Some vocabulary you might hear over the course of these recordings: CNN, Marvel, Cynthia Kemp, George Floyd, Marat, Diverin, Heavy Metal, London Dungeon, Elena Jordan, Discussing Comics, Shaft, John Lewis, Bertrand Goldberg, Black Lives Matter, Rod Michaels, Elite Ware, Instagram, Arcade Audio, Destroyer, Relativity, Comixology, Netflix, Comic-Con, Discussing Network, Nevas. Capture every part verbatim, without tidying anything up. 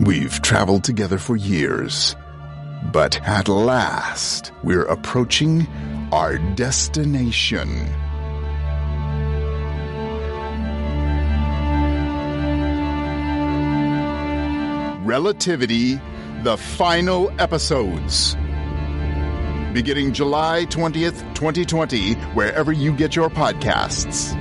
We've traveled together for years, but at last we're approaching our destination. Relativity, the final episodes. Beginning July twentieth, twenty twenty, wherever you get your podcasts.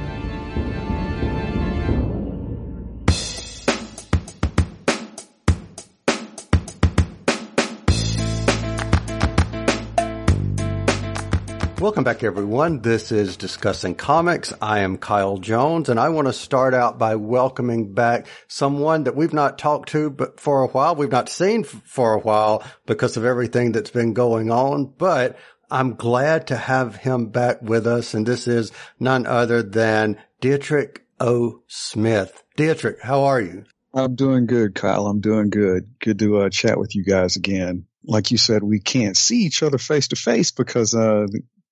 Welcome back, everyone. This is Discussing Comics. I am Kyle Jones, and I want to start out by welcoming back someone that we've not talked to but for a while. We've not seen for a while because of everything that's been going on, but I'm glad to have him back with us, and this is none other than Dietrich O. Smith. Dietrich, how are you? I'm doing good, Kyle. I'm doing good. Good to uh, chat with you guys again. Like you said, we can't see each other face-to-face because uh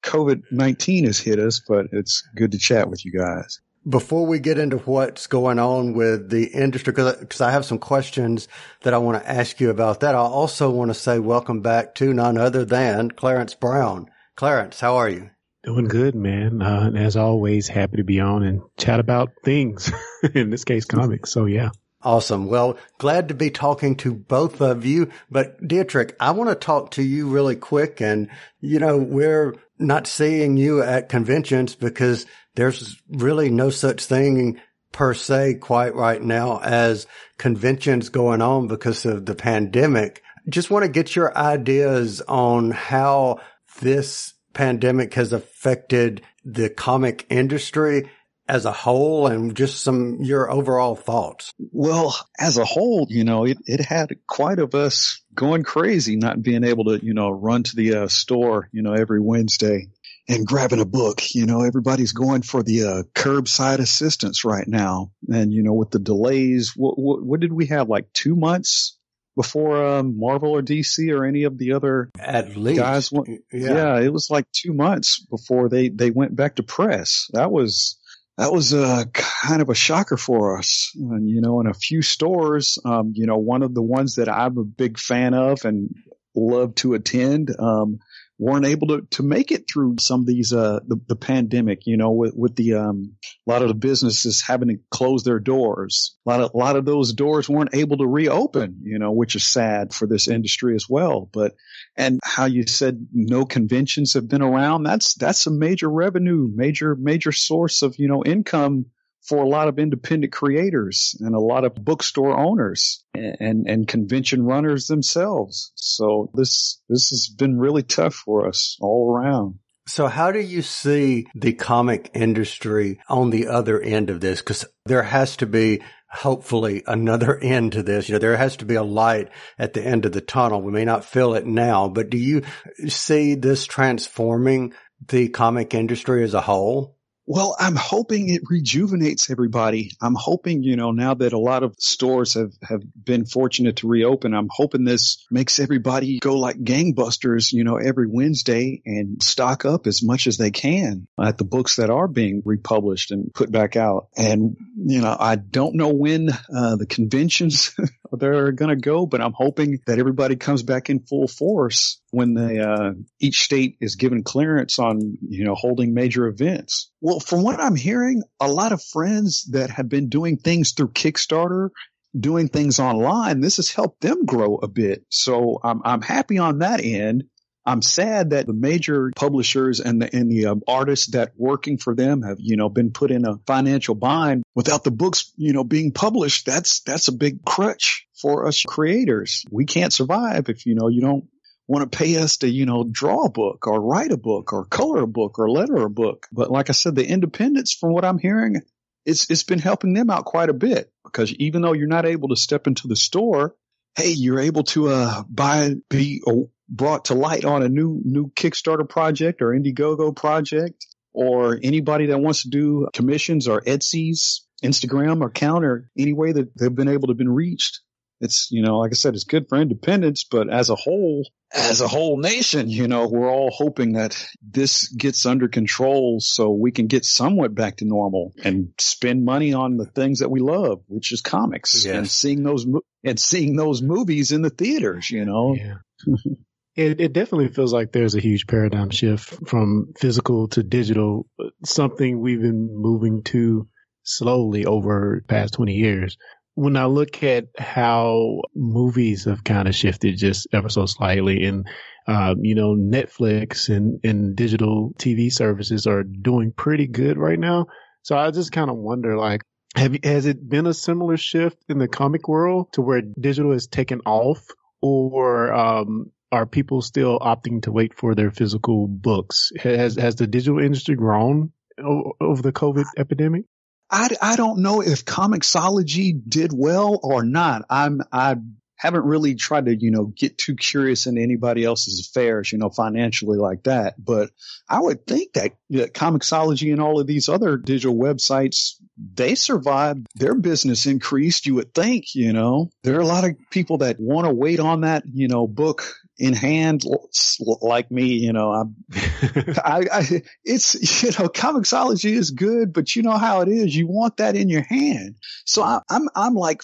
COVID nineteen has hit us, but it's good to chat with you guys. Before we get into what's going on with the industry, because I have some questions that I want to ask you about that, I also want to say welcome back to none other than Clarence Brown. Clarence, how are you? Doing good, man. Uh, and as always, happy to be on and chat about things, in this case, comics. So, yeah. Awesome. Well, glad to be talking to both of you. But Dietrich, I want to talk to you really quick. And, you know, we're not seeing you at conventions because there's really no such thing per se quite right now as conventions going on because of the pandemic. Just want to get your ideas on how this pandemic has affected the comic industry as a whole, and just some your overall thoughts. Well, as a whole, you know, it, it had quite of us going crazy, not being able to, you know, run to the uh, store, you know, every Wednesday and grabbing a book. You know, everybody's going for the uh, curbside assistance right now. And, you know, with the delays, what, what, what did we have, like two months before um, Marvel or D C or any of the other at least guys went? Yeah. yeah, it was like two months before they, they went back to press. That was... That was a kind of a shocker for us. And, you know, in a few stores, um, you know, one of the ones that I'm a big fan of and love to attend, um, weren't able to, to make it through some of these, uh, the, the pandemic, you know, with, with the, um, a lot of the businesses having to close their doors. A lot of, a lot of those doors weren't able to reopen, you know, which is sad for this industry as well. But, and how you said no conventions have been around, that's, that's a major revenue, major, major source of, you know, income for a lot of independent creators and a lot of bookstore owners and, and, and convention runners themselves. So this this has been really tough for us all around. So how do you see the comic industry on the other end of this? Because there has to be, hopefully, another end to this. You know, there has to be a light at the end of the tunnel. We may not feel it now, but do you see this transforming the comic industry as a whole? Well, I'm hoping it rejuvenates everybody. I'm hoping, you know, now that a lot of stores have, have been fortunate to reopen, I'm hoping this makes everybody go like gangbusters, you know, every Wednesday and stock up as much as they can at the books that are being republished and put back out. And, you know, I don't know when uh, the conventions they're going to go, but I'm hoping that everybody comes back in full force when they, uh, each state is given clearance on, you know, holding major events. Well, from what I'm hearing, a lot of friends that have been doing things through Kickstarter, doing things online, this has helped them grow a bit. So I'm, I'm happy on that end. I'm sad that the major publishers and the, and the um, artists that working for them have, you know, been put in a financial bind without the books, you know, being published. That's, that's a big crutch for us creators. We can't survive if, you know, you don't want to pay us to, you know, draw a book or write a book or color a book or letter a book. But like I said, the independents, from what I'm hearing, it's, it's been helping them out quite a bit, because even though you're not able to step into the store, hey, you're able to, uh, buy, be, a, brought to light on a new new Kickstarter project or Indiegogo project, or anybody that wants to do commissions or Etsy's, Instagram account, or any way that they've been able to been reached. it's, you know, like I said, it's good for independence, but as a whole, as a whole nation, you know, we're all hoping that this gets under control so we can get somewhat back to normal and spend money on the things that we love, which is comics. Yes. And seeing those and seeing those movies in the theaters, you know. Yeah. It, it definitely feels like there's a huge paradigm shift from physical to digital, something we've been moving to slowly over the past twenty years. When I look at how movies have kind of shifted just ever so slightly, and, uh, you know, Netflix and, and digital T V services are doing pretty good right now. So I just kind of wonder, like, have has it been a similar shift in the comic world to where digital has taken off, or um, are people still opting to wait for their physical books? Has, has the digital industry grown over the COVID epidemic? I, I don't know if Comixology did well or not. I'm, I haven't really tried to, you know, get too curious into anybody else's affairs, you know, financially like that. But I would think that, that Comixology and all of these other digital websites, they survived. Their business increased, you would think, you know. There are a lot of people that want to wait on that, you know, book in hand, like me, you know. I'm, I, I, it's, you know, Comixology is good, but you know how it is. You want that in your hand. So I, I'm, I'm like,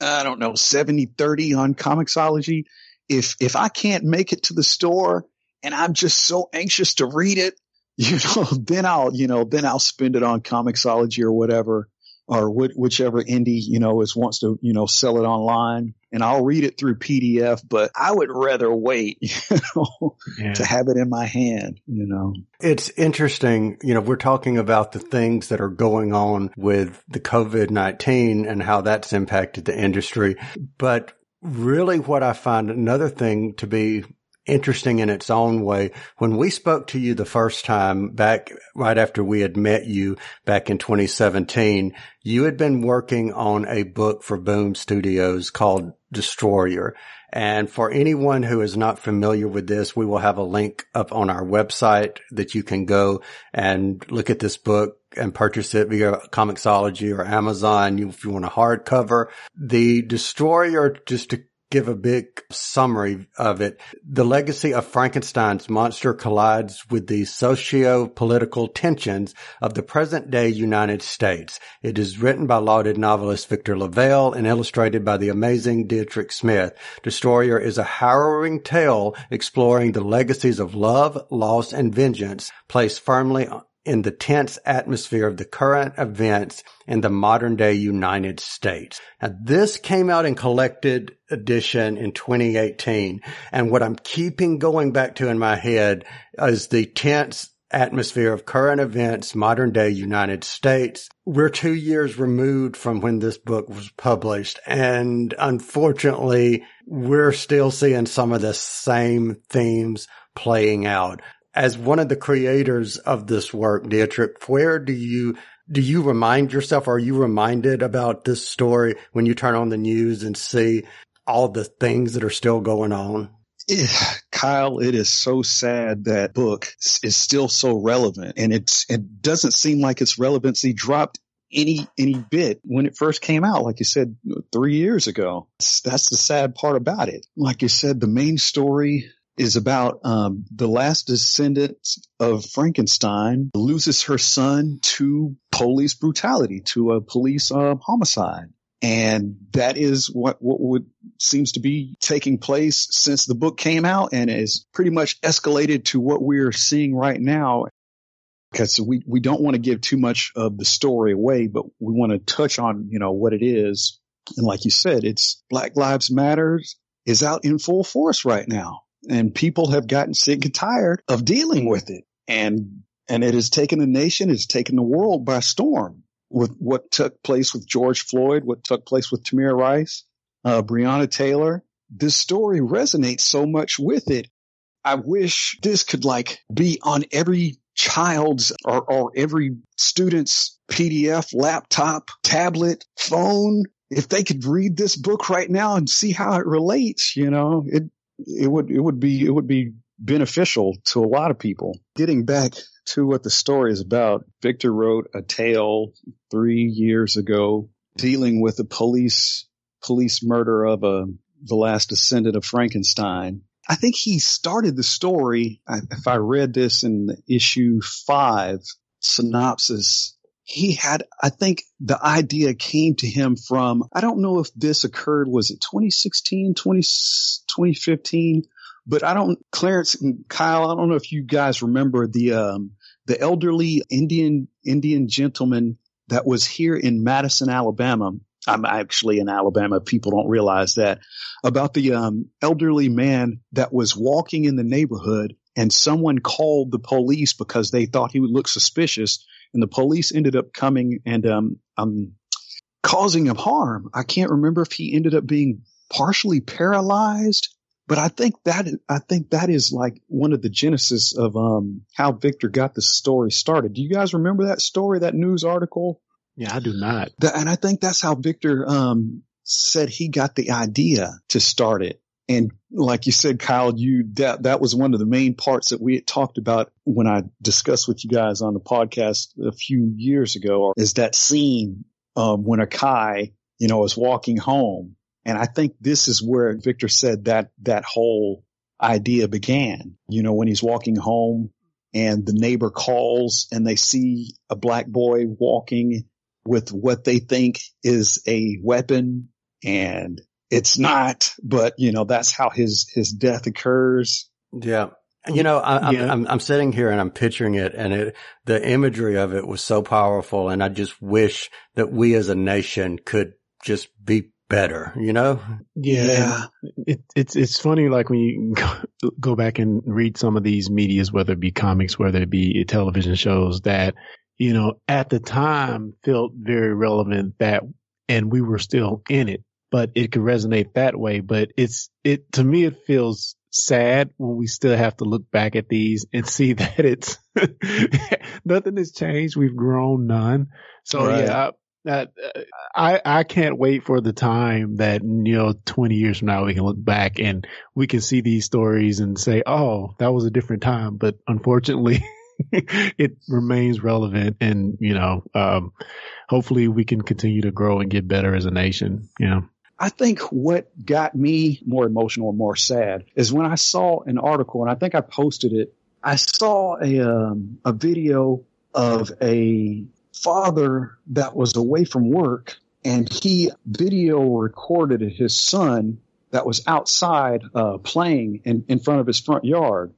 I don't know, seventy thirty on Comixology. If, if I can't make it to the store and I'm just so anxious to read it, you know, then I'll, you know, then I'll spend it on Comixology or whatever, or wh- whichever indie, you know, is wants to, you know, sell it online, and I'll read it through P D F, but I would rather wait, you know, yeah. to have it in my hand, you know. It's interesting. You know, we're talking about the things that are going on with the COVID nineteen and how that's impacted the industry. But really what I find another thing to be interesting in its own way. When we spoke to you the first time back right after we had met you back in twenty seventeen, you had been working on a book for Boom Studios called Destroyer. And for anyone who is not familiar with this, we will have a link up on our website that you can go and look at this book and purchase it via Comixology or Amazon if you want a hardcover. The Destroyer, just to give a big summary of it. The legacy of Frankenstein's monster collides with the socio-political tensions of the present-day United States. It is written by lauded novelist Victor Lavelle and illustrated by the amazing Dietrich Smith. Destroyer is a harrowing tale exploring the legacies of love, loss, and vengeance placed firmly in the tense atmosphere of the current events in the modern-day United States. Now, this came out in collected edition in twenty eighteen, and what I'm keeping going back to in my head is the tense atmosphere of current events, modern-day United States. We're two years removed from when this book was published, and unfortunately, we're still seeing some of the same themes playing out. As one of the creators of this work, Dietrich, where do you do you remind yourself, or are you reminded about this story when you turn on the news and see all the things that are still going on? It, Kyle, it is so sad that book is still so relevant, and it's it doesn't seem like its relevancy dropped any any bit when it first came out, like you said, three years ago. That's the sad part about it. Like you said, the main story is about um, the last descendant of Frankenstein loses her son to police brutality, to a police uh, homicide. And that is what, what would, seems to be taking place since the book came out, and is pretty much escalated to what we're seeing right now. Because we, we don't want to give too much of the story away, but we want to touch on, you know, what it is. And like you said, it's Black Lives Matter is out in full force right now. And people have gotten sick and tired of dealing with it. And and it has taken the nation, it's taken the world by storm with what took place with George Floyd, what took place with Tamir Rice, uh, Breonna Taylor. This story resonates so much with it. I wish this could like be on every child's or, or every student's P D F, laptop, tablet, phone. If they could read this book right now and see how it relates, you know, it It would it would be it would be beneficial to a lot of people. Getting back to what the story is about, Victor wrote a tale three years ago dealing with a police police murder of a the last descendant of Frankenstein. I think he started the story, if I read this in the issue five synopsis, he had, I think the idea came to him from, I don't know if this occurred, was it twenty sixteen, twenty fifteen? But I don't, Clarence and Kyle, I don't know if you guys remember the, um, the elderly Indian, Indian gentleman that was here in Madison, Alabama. I'm actually in Alabama. People don't realize that, about the um, elderly man that was walking in the neighborhood and someone called the police because they thought he would look suspicious. And the police ended up coming and um, um, causing him harm. I can't remember if he ended up being partially paralyzed, but I think that I think that is like one of the genesis of um, how Victor got this story started. Do you guys remember that story, that news article? Yeah, I do not. And I think that's how Victor um, said he got the idea to start it. And like you said, Kyle, you that, that was one of the main parts that we had talked about when I discussed with you guys on the podcast a few years ago, is that scene um, when Akai, you know, is walking home. And I think this is where Victor said that that whole idea began, you know, when he's walking home and the neighbor calls and they see a black boy walking with what they think is a weapon, and it's not, but you know, that's how his, his death occurs. Yeah. You know, I, I'm, yeah. I'm, I'm sitting here and I'm picturing it, and it, the imagery of it was so powerful. And I just wish that we as a nation could just be better, you know? Yeah. It, it's, it's funny. Like when you go back and read some of these medias, whether it be comics, whether it be television shows that, you know, at the time felt very relevant, that, and we were still in it, but it could resonate that way. But it's, it, to me, it feels sad when we still have to look back at these and see that it's nothing has changed. We've grown none. So right. yeah, I, I, I can't wait for the time that, you know, twenty years from now, we can look back and we can see these stories and say, oh, that was a different time. But unfortunately, it remains relevant, and you know, um, hopefully we can continue to grow and get better as a nation. You know, I think what got me more emotional and more sad is when I saw an article, and I think I posted it. I saw a um, a video of a father that was away from work, and he video recorded his son that was outside uh, playing in, in front of his front yard,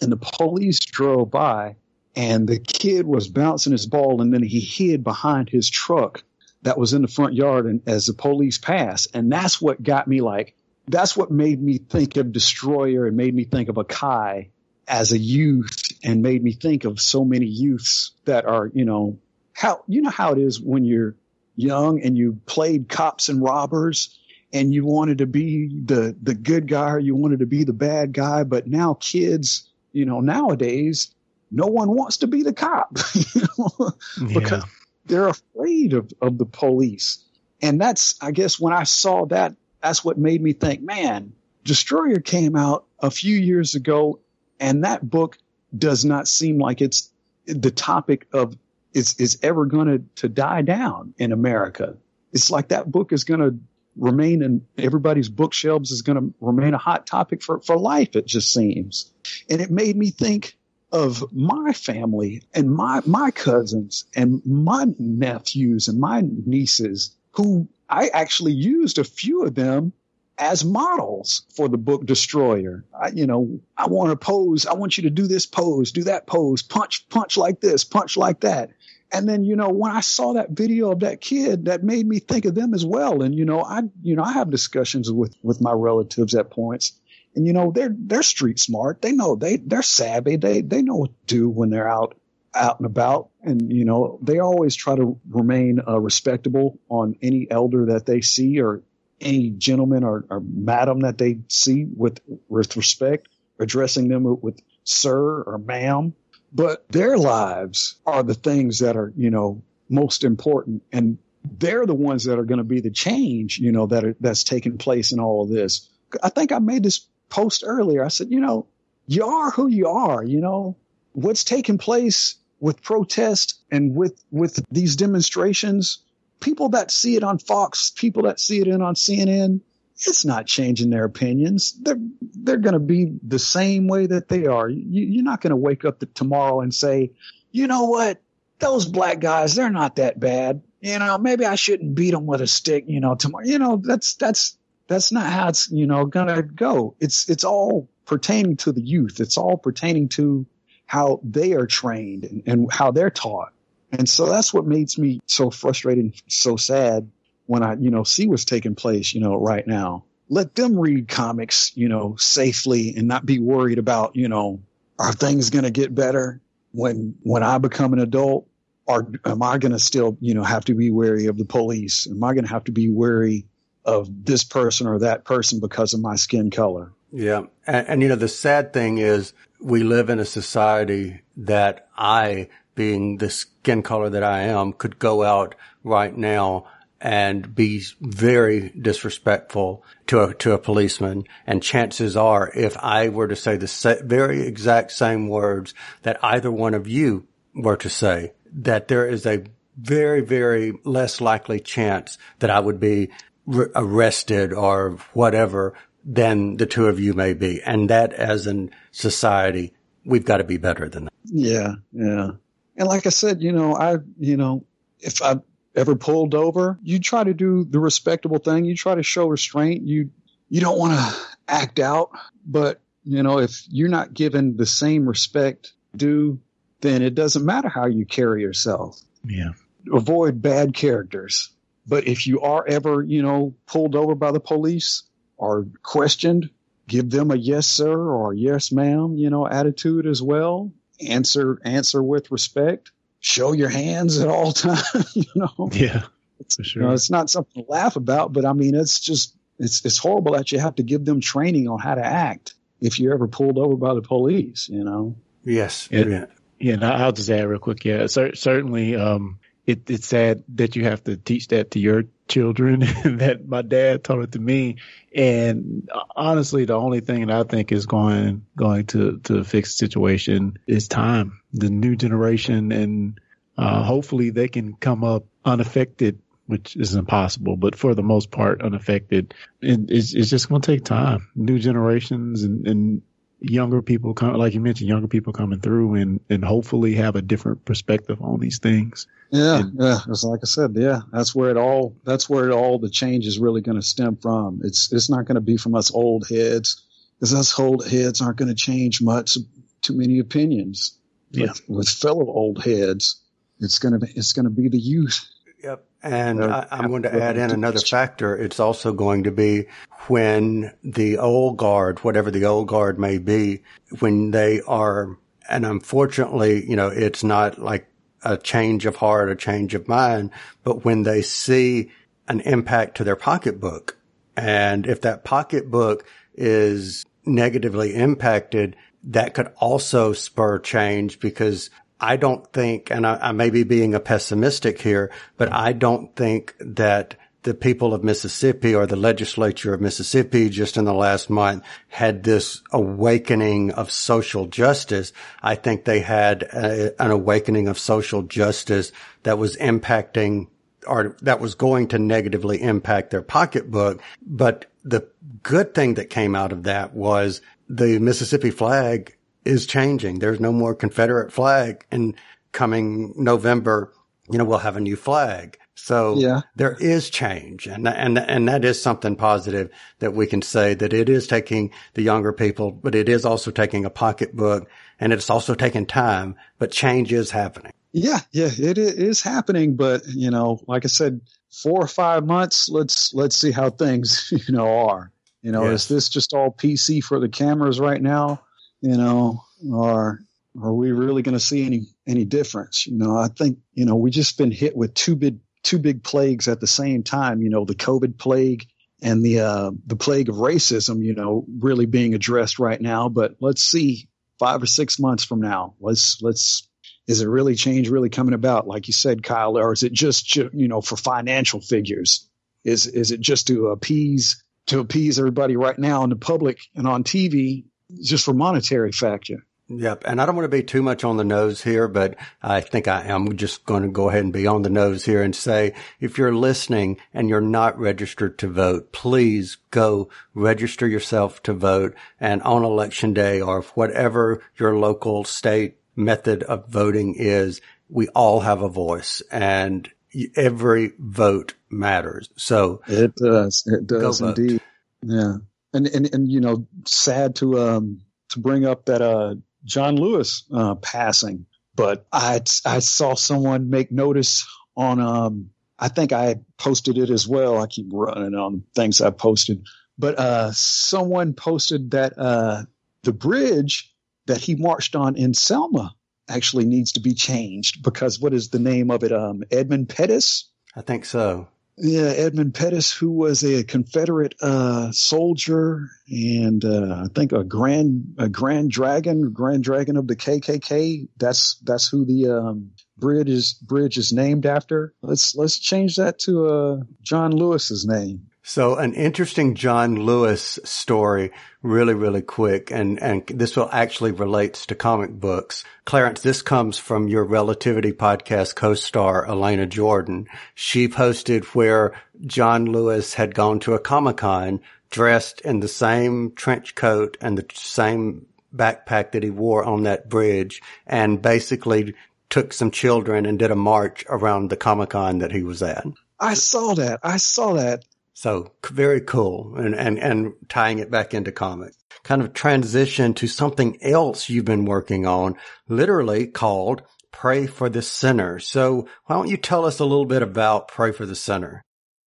and the police drove by. And the kid was bouncing his ball, and then he hid behind his truck that was in the front yard, and as the police passed. And that's what got me, like, that's what made me think of Destroyer and made me think of Akai as a youth, and made me think of so many youths that are, you know, how, you know how it is when you're young and you played cops and robbers and you wanted to be the, the good guy, or you wanted to be the bad guy. But now kids, you know, nowadays, no one wants to be the cop, you know, because yeah. they're afraid of, of the police. And that's, I guess, when I saw that, that's what made me think, man, Destroyer came out a few years ago, and that book does not seem like it's the topic of is is ever going to die down in America. It's like that book is going to remain in everybody's bookshelves, is going to remain a hot topic for, for life, it just seems. And it made me think of my family and my, my cousins and my nephews and my nieces, who I actually used a few of them as models for the book Destroyer. I, you know, I want to pose. I want you to do this pose, do that pose, punch, punch like this, punch like that. And then, you know, when I saw that video of that kid, that made me think of them as well. And, you know, I, you know, I have discussions with, with my relatives at points. And, you know, they're they're street smart. They know they they're savvy. They they know what to do when they're out out and about. And, you know, they always try to remain uh, respectable on any elder that they see, or any gentleman or, or madam that they see, with with respect, addressing them with, with sir or ma'am. But their lives are the things that are, you know, most important. And they're the ones that are going to be the change, you know, that are, that's taking place in all of this. I think I made this post earlier. I said, you know, you are who you are. You know, what's taking place with protest and with with these demonstrations people that see it on Fox, people that see it in on C N N, it's not changing their opinions. They're, they're going to be the same way that they are. You, you're not going to wake up the, tomorrow and say, you know what? Those black guys, they're not that bad. You know, maybe I shouldn't beat them with a stick, you know, tomorrow. You know, that's, that's, that's not how it's, you know, going to go. It's, it's all pertaining to the youth. It's all pertaining to how they are trained and, and how they're taught. And so that's what makes me so frustrated and so sad when I, you know, see what's taking place, you know, right now. Let them read comics, you know, safely and not be worried about, you know, are things going to get better when, when I become an adult? Or am I going to still, you know, have to be wary of the police? Am I going to have to be wary of this person or that person because of my skin color? Yeah. And, and, you know, the sad thing is we live in a society that I, being the skin color that I am, could go out right now and be very disrespectful to a, to a policeman. And chances are, if I were to say the sa- very exact same words that either one of you were to say, that there is a very, very less likely chance that I would be r- arrested or whatever than the two of you may be. And that, as in society, we've got to be better than that. Yeah, yeah. And like I said, you know, I, you know, if I ever pulled over, you try to do the respectable thing. You try to show restraint. You, you don't want to act out. But, you know, if you're not given the same respect due, then it doesn't matter how you carry yourself. Yeah. Avoid bad characters. But if you are ever, you know, pulled over by the police or questioned, give them a yes, sir, or yes, ma'am, you know, attitude as well. Answer, answer with respect. Show your hands at all times, you know? Yeah, for sure. You know, it's not something to laugh about, but I mean, it's just, it's, it's horrible that you have to give them training on how to act if you're ever pulled over by the police, you know? Yes. It, yeah. Yeah, and I'll just add real quick. Yeah, cer- certainly, um, it, it's sad that you have to teach that to your children. That my dad taught it to me, and honestly, the only thing that I think is going going to to fix the situation is time, the new generation, and uh, hopefully they can come up unaffected, which is impossible, but for the most part, unaffected. And it's, it's just going to take time. New generations and. and younger people, come, like you mentioned, younger people coming through and, and hopefully have a different perspective on these things. Yeah, and, yeah. It's like I said, yeah, that's where it all, that's where it all, the change is really going to stem from. It's, it's not going to be from us old heads, because us old heads aren't going to change much, too many opinions. Yeah. With, with fellow old heads, it's going to be, it's going to be the youth. Yep. And I, I'm going to add in another factor. It's also going to be when the old guard, whatever the old guard may be, when they are, and unfortunately, you know, it's not like a change of heart, a change of mind, but when they see an impact to their pocketbook, and if that pocketbook is negatively impacted, that could also spur change, because I don't think, and I, I may be being a pessimistic here, but I don't think that the people of Mississippi or the legislature of Mississippi just in the last month had this awakening of social justice. I think they had a, an awakening of social justice that was impacting, or that was going to negatively impact their pocketbook. But the good thing that came out of that was the Mississippi flag is changing. There's no more Confederate flag, and coming November, you know, we'll have a new flag. So yeah. There is change, and and and that is something positive that we can say, that it is taking the younger people, but it is also taking a pocketbook, and it's also taking time, but change is happening. Yeah, yeah, it is happening, but you know, like I said, four or five months. Let's let's see how things you know are. You know, yes. Is this just all P C for the cameras right now? You know, or are we really going to see any, any difference? You know, I think, you know, we just been hit with two big, two big plagues at the same time, you know, the COVID plague and the, uh, the plague of racism, you know, really being addressed right now. But let's see five or six months from now, let's, let's, is it really change really coming about? Like you said, Kyle, or is it just, you know, for financial figures? Is, is it just to appease, to appease everybody right now in the public and on T V? Just for monetary factor. Yep. And I don't want to be too much on the nose here, but I think I am just going to go ahead and be on the nose here and say, if you're listening and you're not registered to vote, please go register yourself to vote. And on election day, or whatever your local state method of voting is, we all have a voice and every vote matters. So it does. It does indeed. Yeah. And, and, and, you know, sad to, um, to bring up that, uh, John Lewis uh, passing, but I I saw someone make notice on um I think I posted it as well. I keep running on things I posted, but uh someone posted that uh the bridge that he marched on in Selma actually needs to be changed because what is the name of it? Um, Edmund Pettus, I think so. Yeah, Edmund Pettus, who was a Confederate uh, soldier and uh, I think a grand a grand dragon, grand dragon of the K K K. That's that's who the um, bridge is bridge is named after. Let's let's change that to uh, John Lewis's name. So an interesting John Lewis story, really, really quick, and, and this will actually relates to comic books. Clarence, this comes from your Relativity podcast co-star, Elena Jordan. She posted where John Lewis had gone to a Comic-Con dressed in the same trench coat and the same backpack that he wore on that bridge, and basically took some children and did a march around the Comic-Con that he was at. I saw that. I saw that. So very cool, and, and, and tying it back into comics. Kind of transition to something else you've been working on, literally called Pray for the Sinner. So why don't you tell us a little bit about Pray for the Sinner?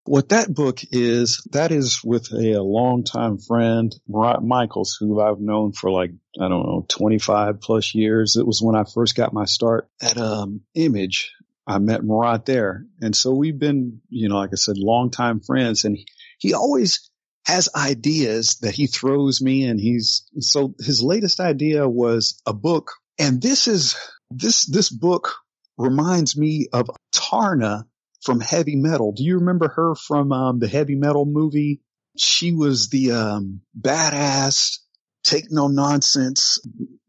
What that book is, that is with a, a longtime friend, Rod Michaels, who I've known for like, I don't know, twenty-five plus years. It was when I first got my start at um, Image. I met Marat there. And so we've been, you know, like I said, longtime friends. And he, he always has ideas that he throws me. And he's, so his latest idea was a book. And this is, this, this book reminds me of Tarna from Heavy Metal. Do you remember her from um, the Heavy Metal movie? She was the um, badass, take no nonsense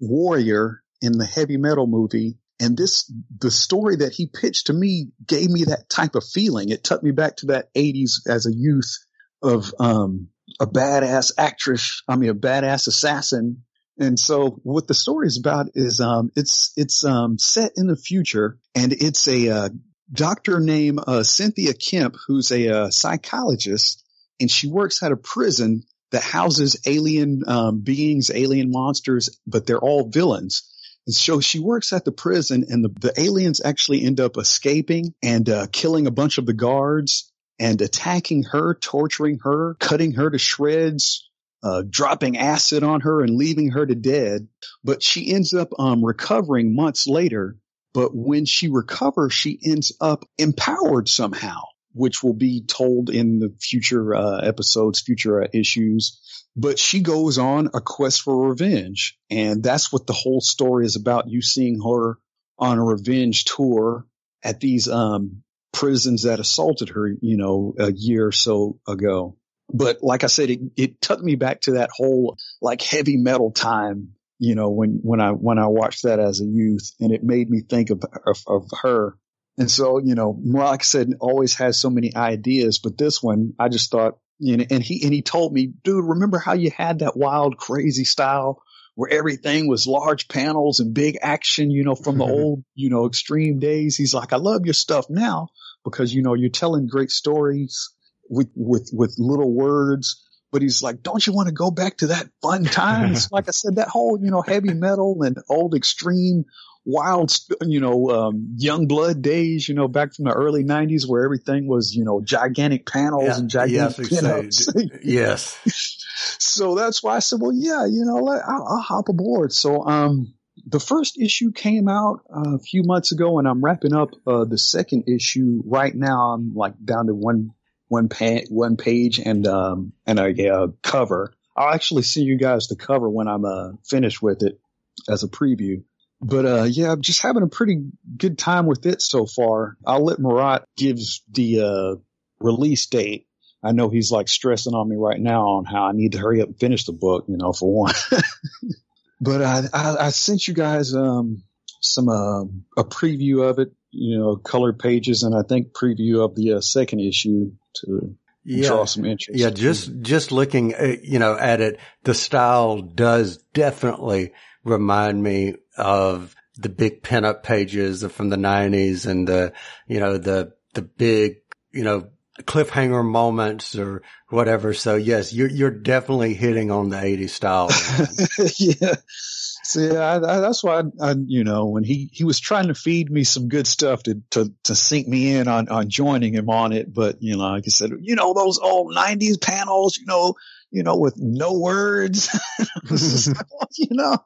warrior in the Heavy Metal movie. And this, the story that he pitched to me gave me that type of feeling. It took me back to that eighties as a youth of, um, a badass actress. I mean, a badass assassin. And so what the story is about is, um, it's, it's, um, set in the future, and it's a, uh, doctor named, uh, Cynthia Kemp, who's a, uh, psychologist, and she works at a prison that houses alien, um, beings, alien monsters, but they're all villains. And so she works at the prison, and the, the aliens actually end up escaping and uh, killing a bunch of the guards and attacking her, torturing her, cutting her to shreds, uh, dropping acid on her and leaving her to dead. But she ends up um, recovering months later. But when she recovers, she ends up empowered somehow, which will be told in the future uh, episodes, future uh, issues. But she goes on a quest for revenge, and that's what the whole story is about. You seeing her on a revenge tour at these um prisons that assaulted her, you know, a year or so ago. But like I said, it, it took me back to that whole like Heavy Metal time, you know, when when I when I watched that as a youth, and it made me think of of, of her. And so, you know, Marat said always has so many ideas, but this one I just thought. You know, and he and he told me, dude, remember how you had that wild, crazy style where everything was large panels and big action, you know, from the old, you know, extreme days. He's like, I love your stuff now because, you know, you're telling great stories with with, with little words. But he's like, don't you want to go back to that fun times? Like I said, that whole, you know, Heavy Metal and old extreme wild, you know, um, young blood days, you know, back from the early nineties where everything was, you know, gigantic panels yeah, and gigantic yes, pinups. Yes. So that's why I said, well, yeah, you know, I'll, I'll hop aboard. So, um, the first issue came out uh, a few months ago, and I'm wrapping up, uh, the second issue right now. I'm like down to one, one page, one page and, um, and a, a cover. I'll actually send you guys the cover when I'm, uh, finished with it as a preview. But, uh, yeah, I'm just having a pretty good time with it so far. I'll let Marat give the, uh, release date. I know he's like stressing on me right now on how I need to hurry up and finish the book, you know, for one. But I, I, I sent you guys um, some uh, a preview of it, you know, colored pages, and I think preview of the uh, second issue to yeah. draw some interest. Yeah, just just looking, at, you know, at it, the style does definitely remind me of the big pinup pages from the nineties, and the you know the the big you know cliffhanger moments or whatever. So yes, you're you're definitely hitting on the eighties style. yeah. So yeah, I, I, that's why I, I, you know, when he, he was trying to feed me some good stuff to, to, to sink me in on, on joining him on it. But, you know, like I said, you know, those old nineties panels, you know, you know, with no words, you know,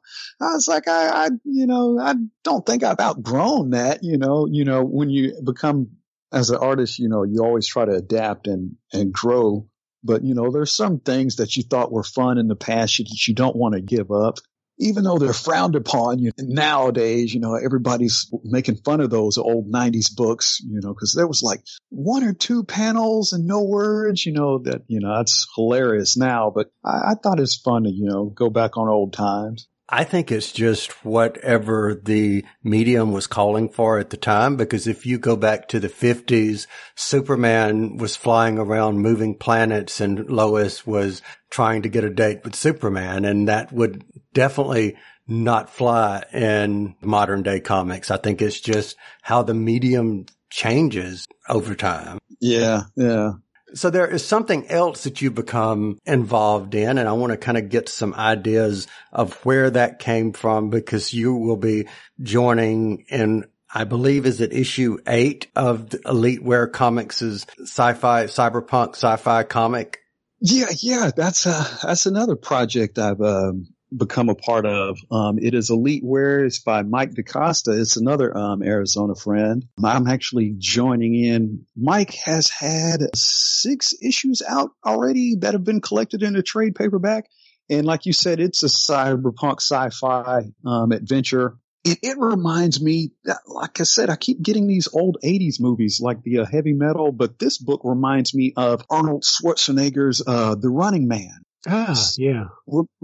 I was like, I, I, you know, I don't think I've outgrown that, you know, you know, when you become as an artist, you know, you always try to adapt and, and grow. But, you know, there's some things that you thought were fun in the past that you don't want to give up. Even though they're frowned upon, you know, nowadays, you know, everybody's making fun of those old nineties books, you know, because there was like one or two panels and no words, you know, that, you know, that's hilarious now. But I, I thought it's fun to, you know, go back on old times. I think it's just whatever the medium was calling for at the time, because if you go back to the fifties, Superman was flying around moving planets and Lois was trying to get a date with Superman, and that would definitely not fly in modern day comics. I think it's just how the medium changes over time. Yeah, yeah. So there is something else that you become involved in, and I want to kind of get some ideas of where that came from, because you will be joining in, I believe, is it issue eight of the Elite Ware Comics' sci-fi, cyberpunk sci-fi comic? Yeah, yeah, that's uh, that's another project I've um, become a part of. Um, it is Elite Ware. It's by Mike DaCosta. It's another um, Arizona friend. I'm actually joining in. Mike has had six issues out already that have been collected in a trade paperback. And like you said, it's a cyberpunk sci-fi um, adventure. It, it reminds me, that, like I said, I keep getting these old eighties movies like the uh, Heavy Metal, but this book reminds me of Arnold Schwarzenegger's uh, The Running Man. Ah, yeah.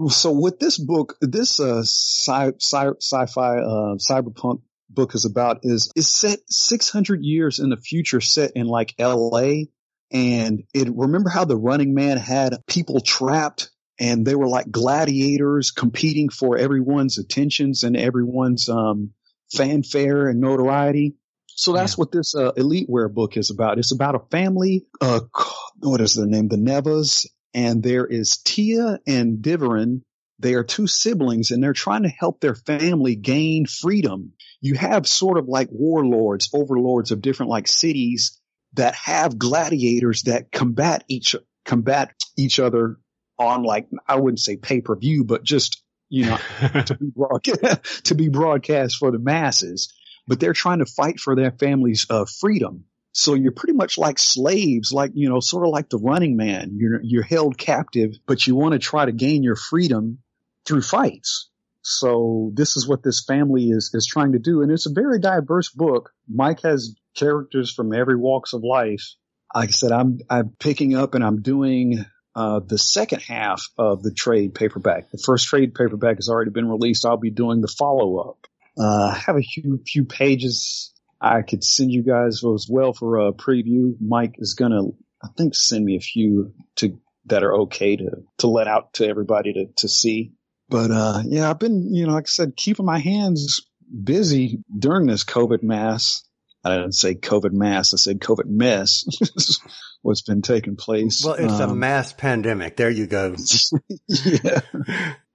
So with this book, this uh, sci- sci- sci-fi uh, cyberpunk book is about is is set six hundred years in the future, set in like L A. And it remember how the Running Man had people trapped, and they were like gladiators competing for everyone's attentions and everyone's um, fanfare and notoriety. So that's yeah. what this uh, Elite Ware book is about. It's about a family. Uh, what is their name? The Nevas. And there is Tia and Diverin. They are two siblings, and they're trying to help their family gain freedom. You have sort of like warlords, overlords of different like cities that have gladiators that combat each combat each other on like, I wouldn't say pay-per-view, but just, you know, to, be broadcast, to be broadcast for the masses. But they're trying to fight for their family's uh, freedom. So you're pretty much like slaves, like, you know, sort of like the Running Man. You're, you're held captive, but you want to try to gain your freedom through fights. So this is what this family is, is trying to do. And it's a very diverse book. Mike has characters from every walks of life. Like I said, I'm, I'm picking up and I'm doing, uh, the second half of the trade paperback. The first trade paperback has already been released. I'll be doing the follow up. Uh, I have a few, few pages. I could send you guys as well for a preview. Mike is going to, I think, send me a few to that are okay to, to let out to everybody to, to see. But, uh, yeah, I've been, you know, like I said, keeping my hands busy during this COVID mess. I didn't say COVID mass. I said COVID mess. What's been taking place. Well, it's um, a mass pandemic. There you go. yeah.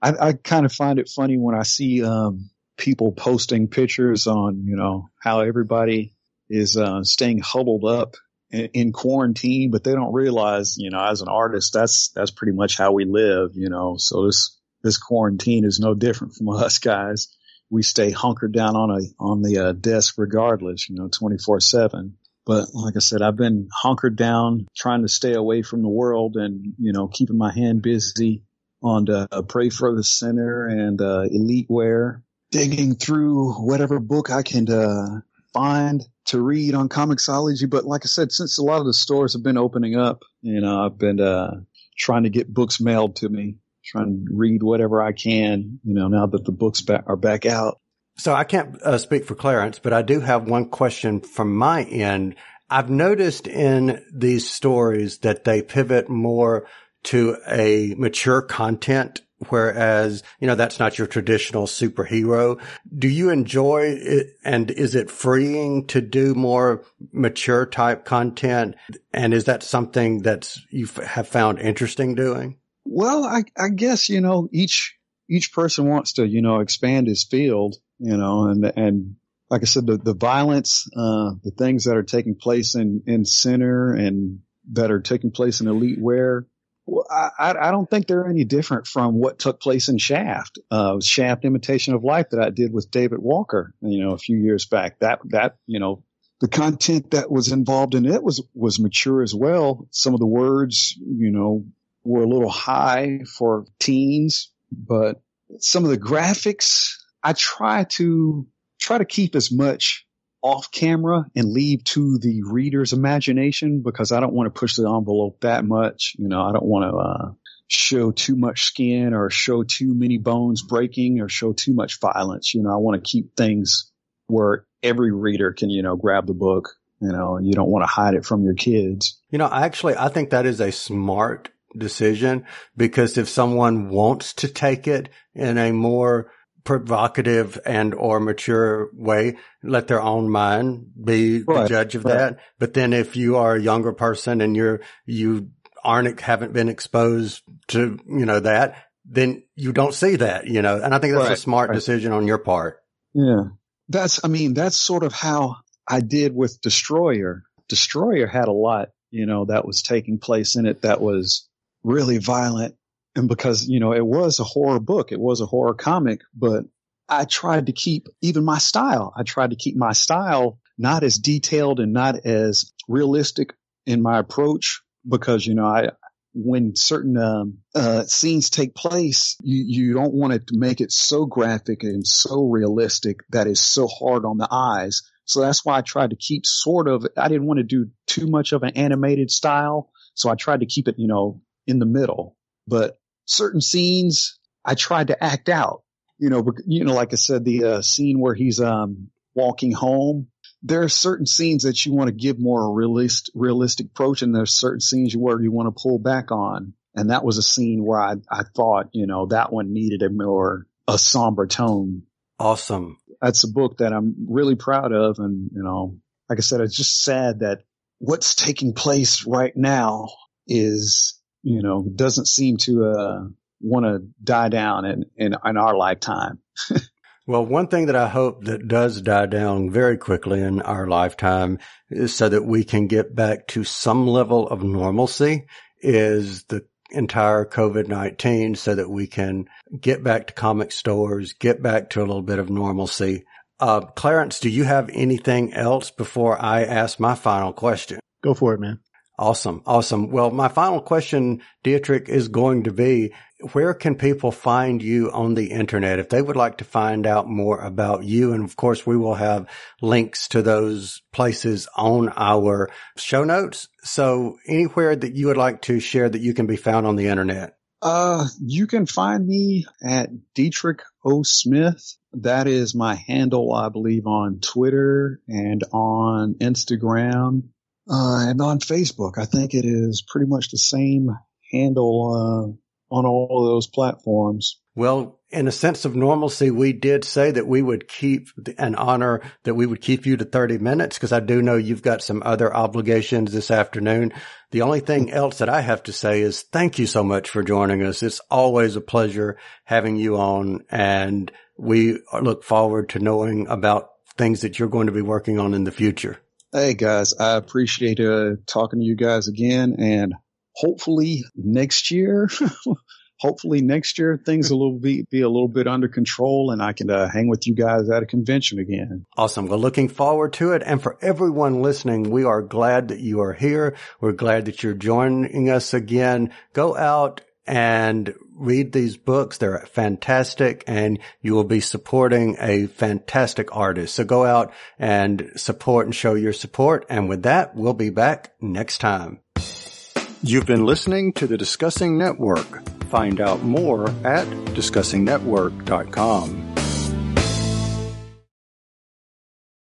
I, I kind of find it funny when I see, um, people posting pictures on, you know, how everybody is uh, staying huddled up in, in quarantine, but they don't realize, you know, as an artist, that's that's pretty much how we live, you know. So this this quarantine is no different from us guys. We stay hunkered down on a on the uh, desk regardless, you know, twenty-four seven. But like I said, I've been hunkered down, trying to stay away from the world, and you know, keeping my hand busy on uh, Pray for the Sinner and uh, Elite Ware. Digging through whatever book I can uh, find to read on Comixology. But like I said, since a lot of the stores have been opening up, you know, I've been uh, trying to get books mailed to me. try and read whatever I can, you know, now that the books back, are back out. So I can't uh, speak for Clarence, but I do have one question from my end. I've noticed in these stories that they pivot more to a mature content, whereas, you know, that's not your traditional superhero. Do you enjoy it, and is it freeing to do more mature type content? And is that something that's you have found interesting doing? Well, I, I guess, you know, each each person wants to, you know, expand his field, you know, and and. Like I said, the, the violence, uh, the things that are taking place in, in Sinner and that are taking place in Elite Ware, well, I, I don't think they're any different from what took place in Shaft, uh, Shaft Imitation of Life that I did with David Walker, you know, a few years back. That, that, you know, the content that was involved in it was, was mature as well. Some of the words, you know, were a little high for teens, but some of the graphics, I try to, try to keep as much off camera and leave to the reader's imagination, because I don't want to push the envelope that much. You know, I don't want to uh, show too much skin or show too many bones breaking or show too much violence. You know, I want to keep things where every reader can, you know, grab the book, you know, and you don't want to hide it from your kids. You know, actually, I think that is a smart decision, because if someone wants to take it in a more provocative and or mature way, let their own mind be right, the judge of right. that. But then if you are a younger person and you're, you aren't, haven't been exposed to, you know, that, then you don't see that, you know, and I think that's right. a smart right. decision on your part. Yeah. That's, I mean, that's sort of how I did with Destroyer. Destroyer had a lot, you know, that was taking place in it that was really violent. And because, you know, it was a horror book, it was a horror comic, but I tried to keep even my style. I tried to keep my style not as detailed and not as realistic in my approach, because, you know, I when certain um, uh, scenes take place, you, you don't want it to make it so graphic and so realistic that it's so hard on the eyes. So that's why I tried to keep sort of – I didn't want to do too much of an animated style, so I tried to keep it, you know, in the middle. But certain scenes I tried to act out, you know, you know, like I said, the uh, scene where he's um, walking home, there are certain scenes that you want to give more realist, realistic approach. And there's certain scenes where you want to pull back on. And that was a scene where I, I thought, you know, that one needed a more a somber tone. Awesome. That's a book that I'm really proud of. And, you know, like I said, it's just sad that what's taking place right now is, you know, doesn't seem to uh, want to die down in, in, in our lifetime. Well, one thing that I hope that does die down very quickly in our lifetime is so that we can get back to some level of normalcy is the entire COVID nineteen, so that we can get back to comic stores, get back to a little bit of normalcy. Uh, Clarence, do you have anything else before I ask my final question? Go for it, man. Awesome. Awesome. Well, my final question, Dietrich, is going to be, where can people find you on the internet if they would like to find out more about you? And of course, we will have links to those places on our show notes. So anywhere that you would like to share that you can be found on the internet. Uh, you can find me at Dietrich O. Smith. That is my handle, I believe, on Twitter and on Instagram. Uh, and on Facebook, I think it is pretty much the same handle uh, on all of those platforms. Well, in a sense of normalcy, we did say that we would keep an honor that we would keep you to thirty minutes, because I do know you've got some other obligations this afternoon. The only thing else that I have to say is thank you so much for joining us. It's always a pleasure having you on, and we look forward to knowing about things that you're going to be working on in the future. Hey, guys, I appreciate uh, talking to you guys again, and hopefully next year, hopefully next year, things will be, be a little bit under control, and I can uh, hang with you guys at a convention again. Awesome. We're looking forward to it. And for everyone listening, we are glad that you are here. We're glad that you're joining us again. Go out and read these books. They're fantastic, and you will be supporting a fantastic artist. So go out and support and show your support. And with that, we'll be back next time. You've been listening to the Discussing Network. Find out more at discussing network dot com.